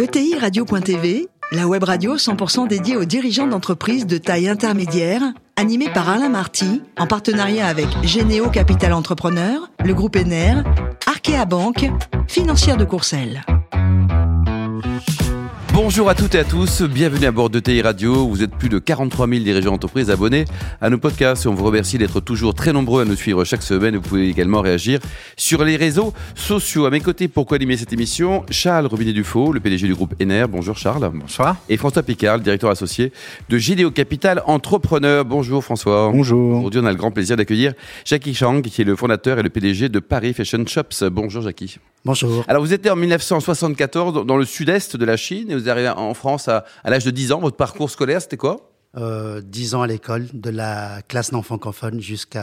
ETI Radio.tv, la web radio 100% dédiée aux dirigeants d'entreprises de taille intermédiaire, animée par Alain Marty, en partenariat avec Généo Capital Entrepreneur, le groupe Ener, Arkea Bank, Financière de Courcelles. Bonjour à toutes et à tous, bienvenue à bord de ETI Radio. Vous êtes plus de 43 000 dirigeants d'entreprises abonnés à nos podcasts et on vous remercie d'être toujours très nombreux à nous suivre chaque semaine. Vous pouvez également réagir sur les réseaux sociaux. À mes côtés, pour co-animer cette émission, Charles Robinet-Dufault, le PDG du groupe Ener. Bonjour Charles. Bonsoir. Et François Picard, le directeur associé de GDO Capital Entrepreneur. Bonjour François. Bonjour. Aujourd'hui, on a le grand plaisir d'accueillir Jacky Chang, qui est le fondateur et le PDG de Paris Fashion Shops. Bonjour Jacky. Bonjour. Alors vous étiez en 1974 dans le sud-est de la Chine et vous arrivez en France à l'âge de 10 ans. Votre parcours scolaire, c'était quoi ? 10 ans à l'école, de la classe non francophone jusqu'au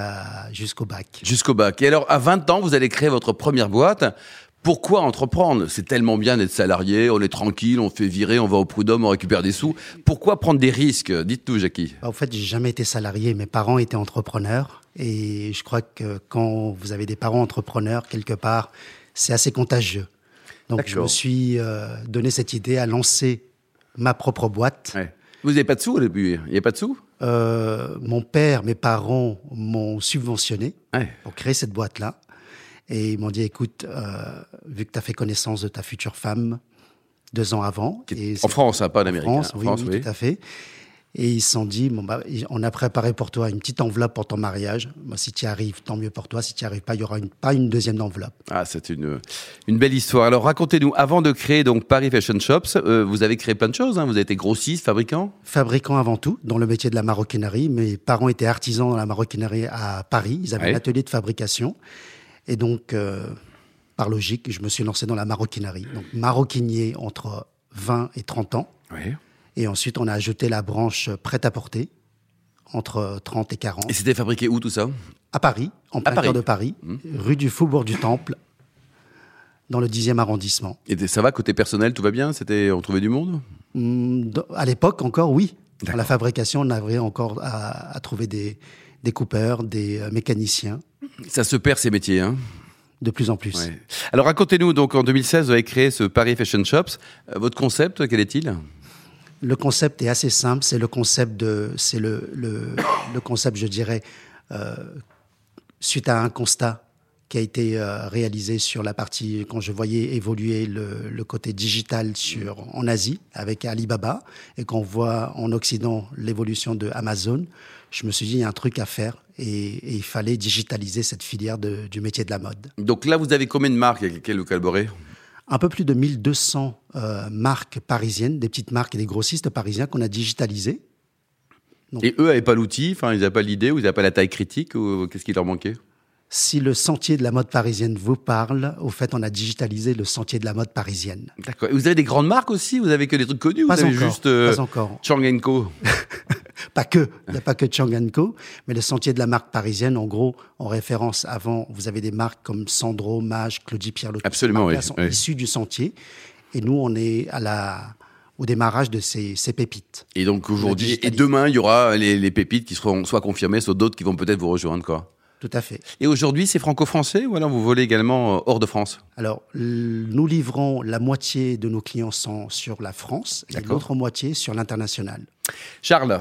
bac. Jusqu'au bac. Et alors, à 20 ans, vous allez créer votre première boîte. Pourquoi entreprendre ? C'est tellement bien d'être salarié, on est tranquille, on fait virer, on va au prud'homme, on récupère des sous. Pourquoi prendre des risques ? Dites-nous, Jacky. En fait, j'ai jamais été salarié. Mes parents étaient entrepreneurs. Et je crois que quand vous avez des parents entrepreneurs, quelque part, c'est assez contagieux. Donc, d'accord. Je me suis donné cette idée à lancer ma propre boîte. Ouais. Vous n'avez pas de sous au début ? Il n'y a pas de sous ? Mon père, mes parents m'ont subventionné pour créer cette boîte-là. Et ils m'ont dit, écoute, vu que tu as fait connaissance de ta future femme 2 ans avant. En France, hein, pas en Amérique. En France, oui. Tout à fait. Et ils se sont dit, bon, bah, on a préparé pour toi une petite enveloppe pour ton mariage. Bah, si tu y arrives, tant mieux pour toi. Si tu n'y arrives pas, il n'y aura pas une deuxième enveloppe. Ah, c'est une belle histoire. Alors, racontez-nous, avant de créer donc, Paris Fashion Shops, vous avez créé plein de choses. Hein. Vous avez été grossiste, fabricant ? Fabricant avant tout, dans le métier de la maroquinerie. Mes parents étaient artisans dans la maroquinerie à Paris. Ils avaient un atelier de fabrication. Et donc, par logique, je me suis lancé dans la maroquinerie. Donc, maroquinier entre 20 et 30 ans. Oui. Et ensuite, on a ajouté la branche prêt-à-porter, entre 30 et 40. Et c'était fabriqué où, tout ça ? À Paris, en plein cœur de Paris, rue du Faubourg du Temple, dans le 10e arrondissement. Et ça va, côté personnel, tout va bien ? On trouvait du monde ? À l'époque, encore, oui. D'accord. Dans la fabrication, on avait encore à trouver des coupeurs, des mécaniciens. Ça se perd, ces métiers, hein ? De plus en plus. Ouais. Alors, racontez-nous, donc, en 2016, vous avez créé ce Paris Fashion Shops. Votre concept, quel est-il ? Le concept est assez simple, c'est le concept le concept, je dirais, suite à un constat qui a été réalisé sur la partie quand je voyais évoluer le côté digital en Asie avec Alibaba et qu'on voit en Occident l'évolution de Amazon. Je me suis dit, il y a un truc à faire et il fallait digitaliser cette filière du métier de la mode. Donc là, vous avez combien de marques avec lesquelles vous collaborez ? Un peu plus de 1200 marques parisiennes, des petites marques et des grossistes parisiens qu'on a digitalisés. Donc, et eux n'avaient pas l'outil, enfin ils n'avaient pas l'idée, ou ils n'avaient pas la taille critique, ou qu'est-ce qui leur manquait ? Si le sentier de la mode parisienne vous parle, au fait, on a digitalisé le sentier de la mode parisienne. D'accord. Et vous avez des grandes marques aussi ? Vous n'avez que des trucs connus ? Pas vous avez encore, juste pas encore. Chang & Co. Pas que, il n'y a pas que Chang & Co, mais le sentier de la marque parisienne, en gros, en référence avant, vous avez des marques comme Sandro, Maje, Claudie Pierlot. Absolument, oui. Elles sont issues du sentier. Et nous, on est au démarrage de ces pépites. Et donc aujourd'hui, et demain, il y aura les pépites qui seront soit confirmées, soit d'autres qui vont peut-être vous rejoindre, quoi. Tout à fait. Et aujourd'hui, c'est franco-français ou alors vous volez également hors de France ? Alors, nous livrons la moitié de nos clients sur la France. D'accord. Et l'autre moitié sur l'international. Charles ?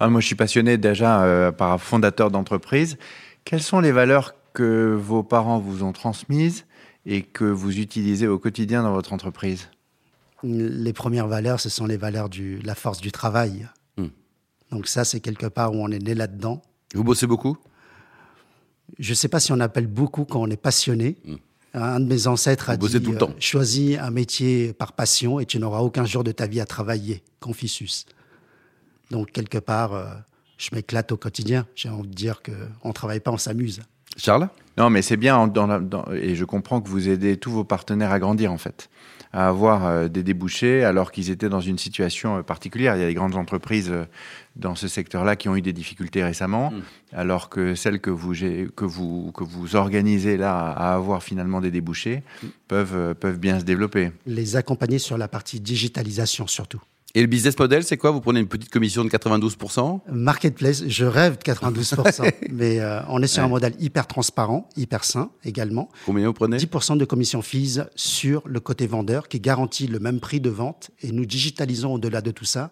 Moi, je suis passionné déjà par fondateur d'entreprise. Quelles sont les valeurs que vos parents vous ont transmises et que vous utilisez au quotidien dans votre entreprise ? Les premières valeurs, ce sont les valeurs de la force du travail. Donc ça, c'est quelque part où on est né là-dedans. Vous bossez beaucoup ? Je ne sais pas si on appelle beaucoup quand on est passionné. Un de mes ancêtres a dit tout le temps. « Choisis un métier par passion et tu n'auras aucun jour de ta vie à travailler », Confucius. Donc, quelque part, je m'éclate au quotidien. J'ai envie de dire qu'on ne travaille pas, on s'amuse. Charles ? Non, mais c'est bien, et je comprends que vous aidez tous vos partenaires à grandir, en fait, à avoir des débouchés, alors qu'ils étaient dans une situation particulière. Il y a des grandes entreprises dans ce secteur-là qui ont eu des difficultés récemment, alors que celles que vous organisez là à avoir finalement des débouchés peuvent bien se développer. Les accompagner sur la partie digitalisation, surtout. Et le business model, c'est quoi ? Vous prenez une petite commission de 92% ? Marketplace, je rêve de 92%. Mais on est sur un modèle hyper transparent, hyper sain également. Combien vous prenez ? 10% de commission fees sur le côté vendeur qui garantit le même prix de vente. Et nous digitalisons au-delà de tout ça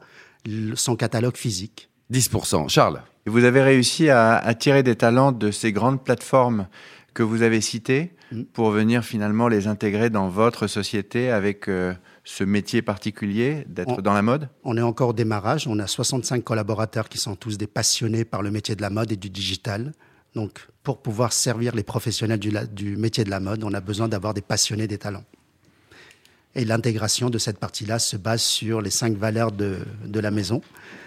son catalogue physique. 10%. Charles ? Et vous avez réussi à attirer des talents de ces grandes plateformes que vous avez citées pour venir finalement les intégrer dans votre société avec... ce métier particulier d'être dans la mode ? On est encore au démarrage. On a 65 collaborateurs qui sont tous des passionnés par le métier de la mode et du digital. Donc, pour pouvoir servir les professionnels du métier de la mode, on a besoin d'avoir des passionnés, des talents. Et l'intégration de cette partie-là se base sur les 5 valeurs de la maison.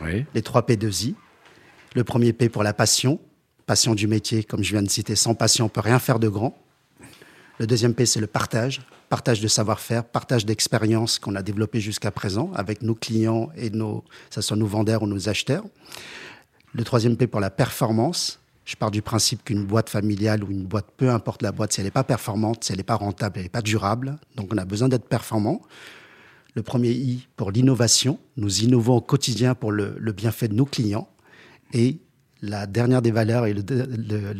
Oui. Les 3 P2I. Le premier P pour la passion. Passion du métier, comme je viens de citer. Sans passion, on ne peut rien faire de grand. Le deuxième P, c'est le partage. Partage de savoir-faire, partage d'expérience qu'on a développé jusqu'à présent avec nos clients et que ce soit nos vendeurs ou nos acheteurs. Le troisième P pour la performance. Je pars du principe qu'une boîte familiale ou une boîte, peu importe la boîte, si elle n'est pas performante, si elle n'est pas rentable, elle n'est pas durable. Donc, on a besoin d'être performant. Le premier I pour l'innovation. Nous innovons au quotidien pour le bienfait de nos clients. Et la dernière des valeurs et le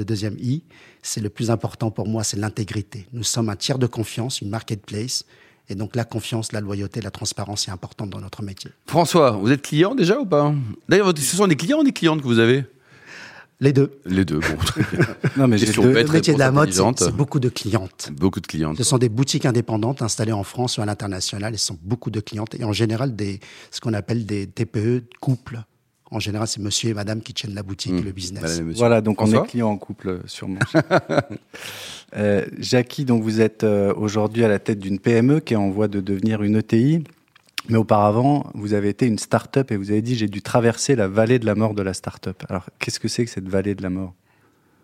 deuxième I, c'est le plus important pour moi, c'est l'intégrité. Nous sommes un tiers de confiance, une marketplace. Et donc, la confiance, la loyauté, la transparence est importante dans notre métier. François, vous êtes client déjà ou pas ? D'ailleurs, ce sont des clients ou des clientes que vous avez ? Les deux. Les deux, bon. Non, mais le métier de la mode, c'est beaucoup de clientes. Beaucoup de clientes. Ce sont des boutiques indépendantes installées en France ou à l'international. Et ce sont beaucoup de clientes. Et en général, ce qu'on appelle des TPE, couples. En général, c'est monsieur et madame qui tiennent la boutique et le business. Voilà, donc on est client en couple, sûrement. Jacky, donc vous êtes aujourd'hui à la tête d'une PME qui est en voie de devenir une ETI. Mais auparavant, vous avez été une start-up et vous avez dit « j'ai dû traverser la vallée de la mort de la start-up ». Alors, qu'est-ce que c'est que cette vallée de la mort ?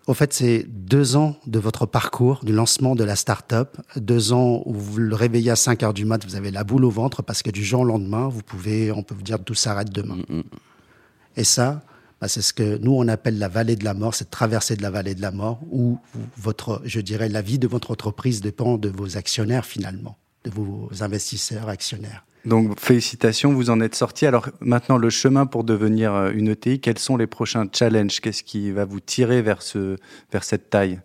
Au fait, c'est 2 ans de votre parcours, du lancement de la start-up. 2 ans où vous le réveillez à 5h du mat, vous avez la boule au ventre parce que du jour au lendemain, on peut vous dire « tout s'arrête demain ». Et ça, c'est ce que nous, on appelle la vallée de la mort, cette traversée de la vallée de la mort, où la vie de votre entreprise dépend de vos actionnaires, finalement, de vos investisseurs actionnaires. Donc, félicitations, vous en êtes sortis. Alors, maintenant, le chemin pour devenir une ETI, quels sont les prochains challenges ? Qu'est-ce qui va vous tirer vers cette taille ?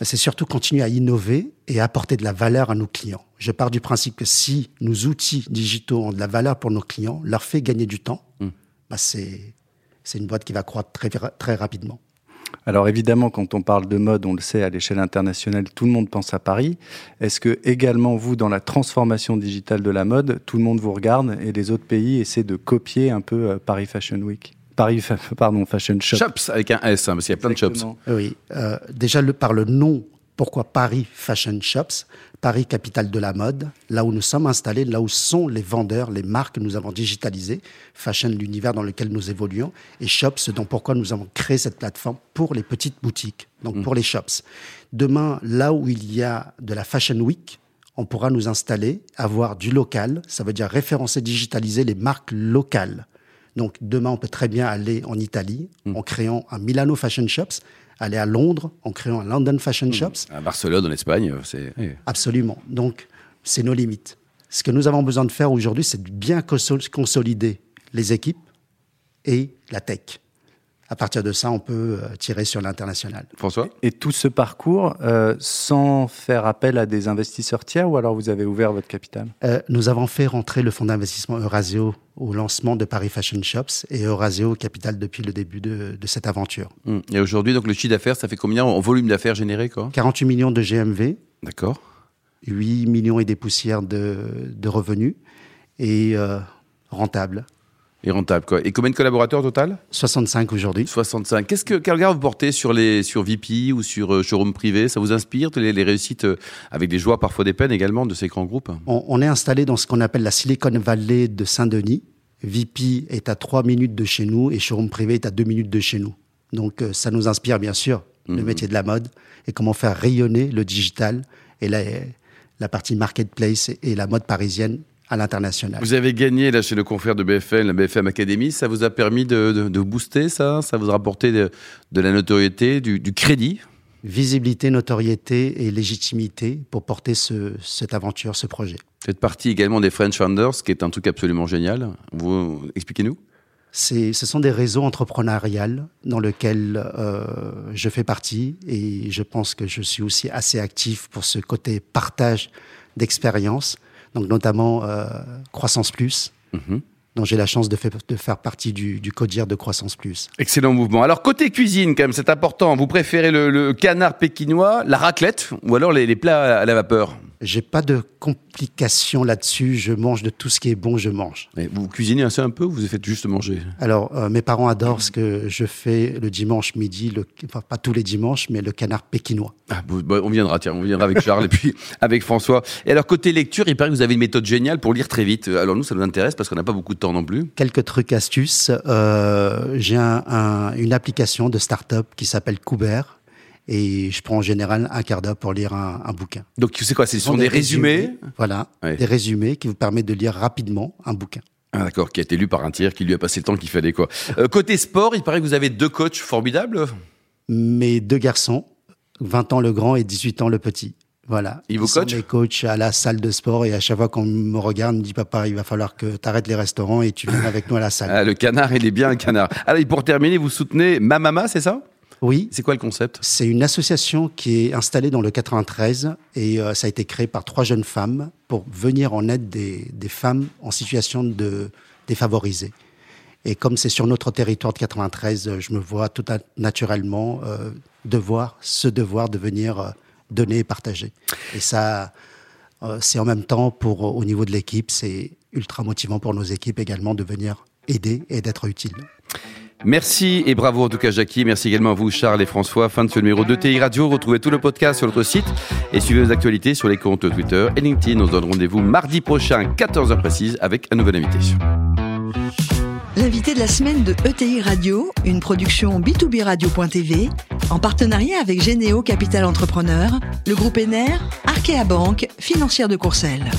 C'est surtout continuer à innover et apporter de la valeur à nos clients. Je pars du principe que si nos outils digitaux ont de la valeur pour nos clients, leur fait gagner du temps, c'est une boîte qui va croître très, très rapidement. Alors évidemment, quand on parle de mode, on le sait, à l'échelle internationale, tout le monde pense à Paris. Est-ce que également, vous, dans la transformation digitale de la mode, tout le monde vous regarde et les autres pays essaient de copier un peu Paris Fashion Week ? Fashion Shops. Shops avec un S, parce qu'il y a plein de shops. Oui, déjà par le nom, pourquoi Paris Fashion Shops ? Paris, capitale de la mode, là où nous sommes installés, là où sont les vendeurs, les marques que nous avons digitalisées, fashion, l'univers dans lequel nous évoluons, et shops, donc pourquoi nous avons créé cette plateforme pour les petites boutiques, donc pour les shops. Demain, là où il y a de la Fashion Week, on pourra nous installer, avoir du local, ça veut dire référencer, digitaliser les marques locales. Donc demain, on peut très bien aller en Italie en créant un Milano Fashion Shops, aller à Londres en créant un London Fashion Shops. À Barcelone, en Espagne, c'est... Absolument. Donc, c'est nos limites. Ce que nous avons besoin de faire aujourd'hui, c'est de bien consolider les équipes et la tech. À partir de ça, on peut tirer sur l'international. François ? Et tout ce parcours, sans faire appel à des investisseurs tiers, ou alors vous avez ouvert votre capital ? Nous avons fait rentrer le fonds d'investissement Eurazeo au lancement de Paris Fashion Shops et Eurazeo Capital depuis le début de cette aventure. Et aujourd'hui, donc, le chiffre d'affaires, ça fait combien en volume d'affaires généré, quoi ? 48 millions de GMV. D'accord. 8 millions et des poussières de revenus. Et rentable. Et rentable, quoi. Et combien de collaborateurs au total ? 65 aujourd'hui. 65. Quel regard vous portez sur VP ou sur showroom privé ? Ça vous inspire, les réussites avec des joies, parfois des peines également, de ces grands groupes ? On est installé dans ce qu'on appelle la Silicon Valley de Saint-Denis. VP est à 3 minutes de chez nous et showroom privé est à 2 minutes de chez nous. Donc, ça nous inspire, bien sûr, le métier de la mode et comment faire rayonner le digital et la partie marketplace et la mode parisienne à l'international. Vous avez gagné là, chez le confrère de BFM, la BFM Academy. Ça vous a permis de booster ça ? Ça vous a rapporté de la notoriété, du crédit ? visibilité, notoriété et légitimité pour porter cette aventure, ce projet. Faites partie également des French Founders, qui est un truc absolument génial. Vous, expliquez-nous. Ce sont des réseaux entrepreneuriales dans lesquels je fais partie, et je pense que je suis aussi assez actif pour ce côté partage d'expérience, donc notamment Croissance Plus, dont j'ai la chance de faire partie du codir de Croissance Plus. Excellent mouvement. Alors, côté cuisine, quand même, c'est important. Vous préférez le canard pékinois, la raclette ou alors les plats à la vapeur? J'ai pas de complications là-dessus. Je mange de tout ce qui est bon, je mange. Et vous cuisinez assez un peu ou vous faites juste manger? Alors, mes parents adorent ce que je fais le dimanche midi, enfin, pas tous les dimanches, mais le canard pékinois. Ah, on viendra, tiens, on viendra avec Charles et puis avec François. Et alors, côté lecture, il paraît que vous avez une méthode géniale pour lire très vite. Alors nous, ça nous intéresse parce qu'on n'a pas beaucoup de temps non plus. Quelques trucs, astuces. J'ai une application de start-up qui s'appelle Coubert. Et je prends en général un quart d'heure pour lire un bouquin. Donc, c'est quoi? Ce sont des résumés? Voilà, ouais. Des résumés qui vous permettent de lire rapidement un bouquin. Ah, d'accord, qui a été lu par un tiers, qui lui a passé le temps qu'il fallait, quoi. Côté sport, il paraît que vous avez deux coachs formidables. Mes deux garçons, 20 ans le grand et 18 ans le petit. Voilà. Ils vous coachent? Ils sont mes coachs à la salle de sport, et à chaque fois qu'on me regarde, on me dit « Papa, il va falloir que tu arrêtes les restaurants et tu viennes avec nous à la salle. » Ah, le canard, il est bien un canard. Alors, pour terminer, vous soutenez Ma Mama, c'est ça? Oui. C'est quoi le concept? C'est une association qui est installée dans le 93 et ça a été créé par trois jeunes femmes pour venir en aide des femmes en situation de défavorisée. Et comme c'est sur notre territoire de 93, je me vois tout naturellement devoir de venir donner et partager. Et ça, c'est en même temps au niveau de l'équipe, c'est ultra motivant pour nos équipes également de venir aider et d'être utile. Merci et bravo en tout cas Jacky, merci également à vous Charles et François. Fin de ce numéro de ETI Radio, retrouvez tout le podcast sur notre site et suivez nos actualités sur les comptes Twitter et LinkedIn. On se donne rendez-vous mardi prochain, 14h précise, avec un nouvel invité. L'invité de la semaine de ETI Radio, une production b2b-radio.tv en partenariat avec Généo Capital Entrepreneur, le groupe Ener, Arkea Bank, Financière de Courcelles.